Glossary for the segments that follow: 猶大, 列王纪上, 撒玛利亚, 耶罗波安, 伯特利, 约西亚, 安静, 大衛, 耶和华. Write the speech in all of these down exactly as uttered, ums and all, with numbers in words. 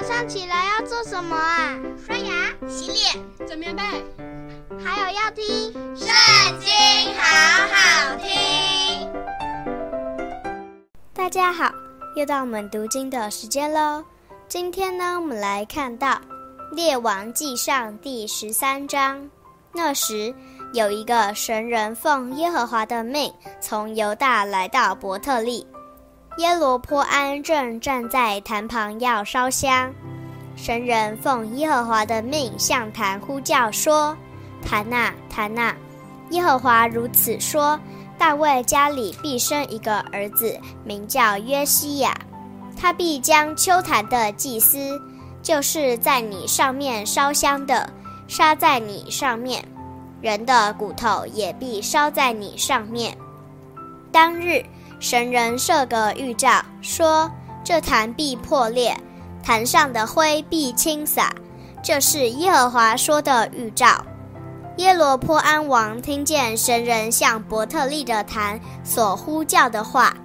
早上起来要做什么啊？刷牙、洗脸、整棉被，还有要听《圣经》，好好听。大家好，又到我们读经的时间喽。今天呢，我们来看到《列王纪上》第十三章。那时，有一个神人奉耶和华的命，从犹大来到伯特利。耶罗波安正站在坛旁要烧香，神人奉耶和华的命向坛呼叫说：“坛啊，坛啊！耶和华如此说：大卫家里必生一个儿子，名叫约西亚，他必将邱坛的祭司，就是在你上面烧香的，杀在你上面，人的骨头也必烧在你上面。”当日神人设个预兆说，这坛必破裂，坛上的灰必倾洒，这是耶和华说的预兆。耶罗波安王听见神人向伯特利的坛所呼叫的话，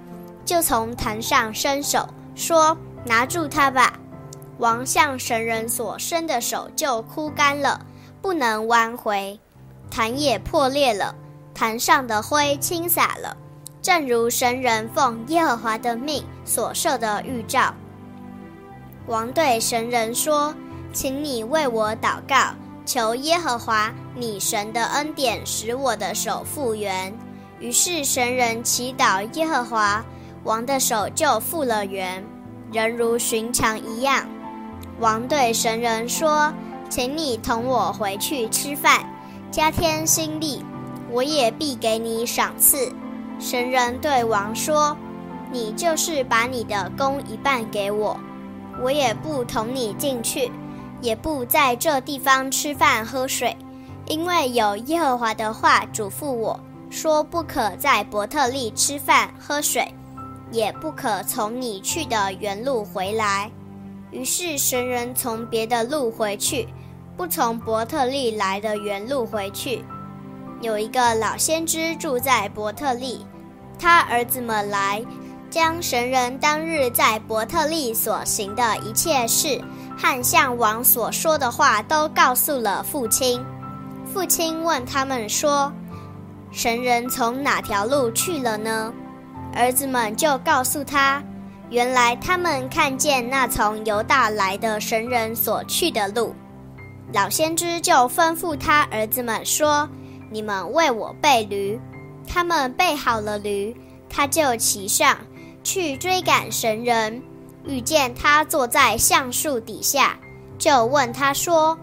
就从坛上伸手说，拿住他吧。王向神人所伸的手就枯干了，不能弯回，坛也破裂了，坛上的灰倾洒了，正如神人奉耶和华的命所设的预兆。王对神人说，请你为我祷告，求耶和华你神的恩典，使我的手复原。于是神人祈祷耶和华，王的手就复了原，人如寻常一样。王对神人说，请你同我回去吃饭，加添心力，我也必给你赏赐。神人对王说，你就是把你的工一半给我，我也不同你进去，也不在这地方吃饭喝水，因为有耶和华的话嘱咐我，说不可在伯特利吃饭喝水，也不可从你去的原路回来。于是神人从别的路回去，不从伯特利来的原路回去。有一个老先知住在伯特利，他儿子们来，将神人当日在伯特利所行的一切事和向王所说的话都告诉了父亲。父亲问他们说，神人从哪条路去了呢？儿子们就告诉他，原来他们看见那从犹大来的神人所去的路。老先知就吩咐他儿子们说，你们为我备驴。他们备好了驴，他就骑上去追赶神人，遇见他坐在橡树底下，就问他说，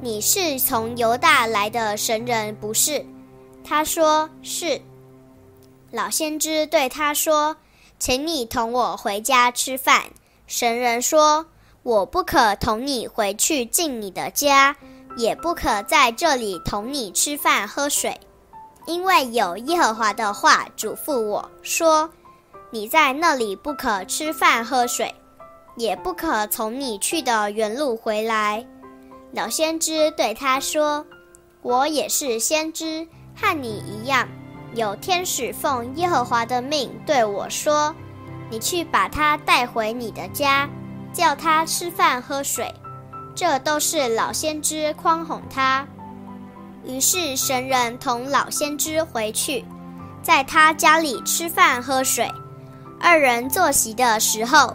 你是从犹大来的神人不是？他说，是。老先知对他说，请你同我回家吃饭。神人说，我不可同你回去进你的家，也不可在这里同你吃饭喝水，因为有耶和华的话嘱咐我，说你在那里不可吃饭喝水，也不可从你去的原路回来。老先知对他说，我也是先知，和你一样，有天使奉耶和华的命对我说，你去把他带回你的家，叫他吃饭喝水。这都是老先知诓哄他。于是神人同老先知回去，在他家里吃饭喝水。二人坐席的时候，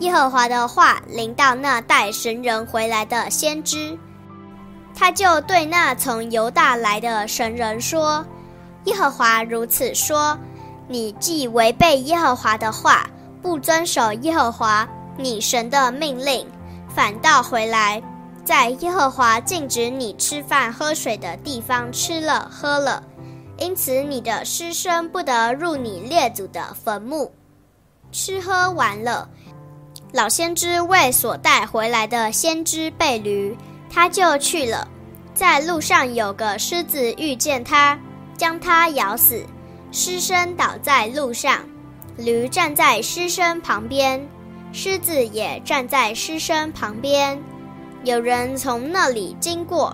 耶和华的话临到那带神人回来的先知，他就对那从犹大来的神人说，耶和华如此说，你既违背耶和华的话，不遵守耶和华你神的命令，反倒回来，在耶和华禁止你吃饭喝水的地方吃了喝了，因此你的尸身不得入你列祖的坟墓。吃喝完了，老先知为所带回来的先知备驴，他就去了。在路上有个狮子遇见他，将他咬死，尸身倒在路上，驴站在尸身旁边，狮子也站在尸身旁边。有人从那里经过，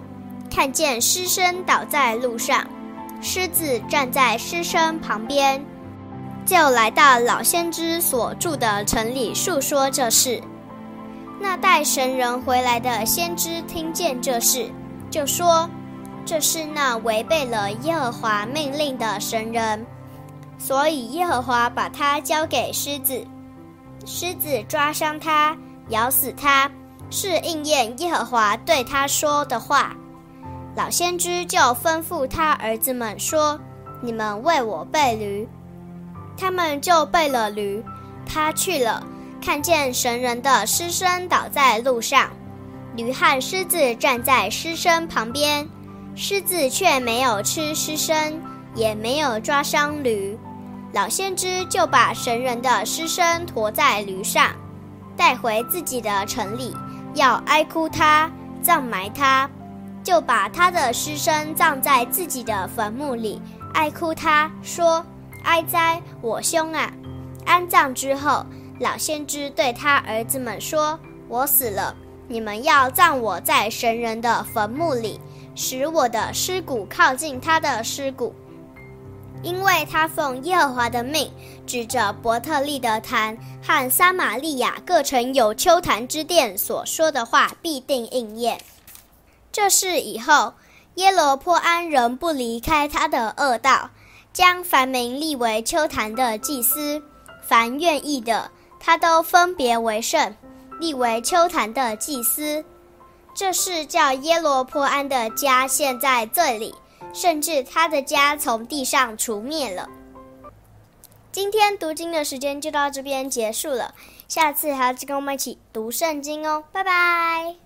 看见尸身倒在路上，狮子站在尸身旁边，就来到老先知所住的城里述说这事。那带神人回来的先知听见这事，就说：这是那违背了耶和华命令的神人，所以耶和华把他交给狮子，狮子抓伤他，咬死他，是应验耶和华对他说的话。老先知就吩咐他儿子们说：你们为我备驴。他们就备了驴，他去了，看见神人的尸身倒在路上，驴和狮子站在尸身旁边，狮子却没有吃尸身，也没有抓伤驴。老先知就把神人的尸身驮在驴上，带回自己的城里，要哀哭他，葬埋他，就把他的尸身葬在自己的坟墓里，哀哭他，说：哀哉，我兄啊！安葬之后，老先知对他儿子们说：我死了，你们要葬我在神人的坟墓里，使我的尸骨靠近他的尸骨，因为他奉耶和华的命，指着伯特利的坛和撒玛利亚各城有丘坛之殿所说的话必定应验。这事以后，耶罗波安仍不离开他的恶道，将凡民立为丘坛的祭司，凡愿意的，他都分别为圣，立为丘坛的祭司。这事叫耶罗波安的家陷在罪里，甚至他的家从地上除灭了。今天读经的时间就到这边结束了，下次还要跟我们一起读圣经哦，拜拜。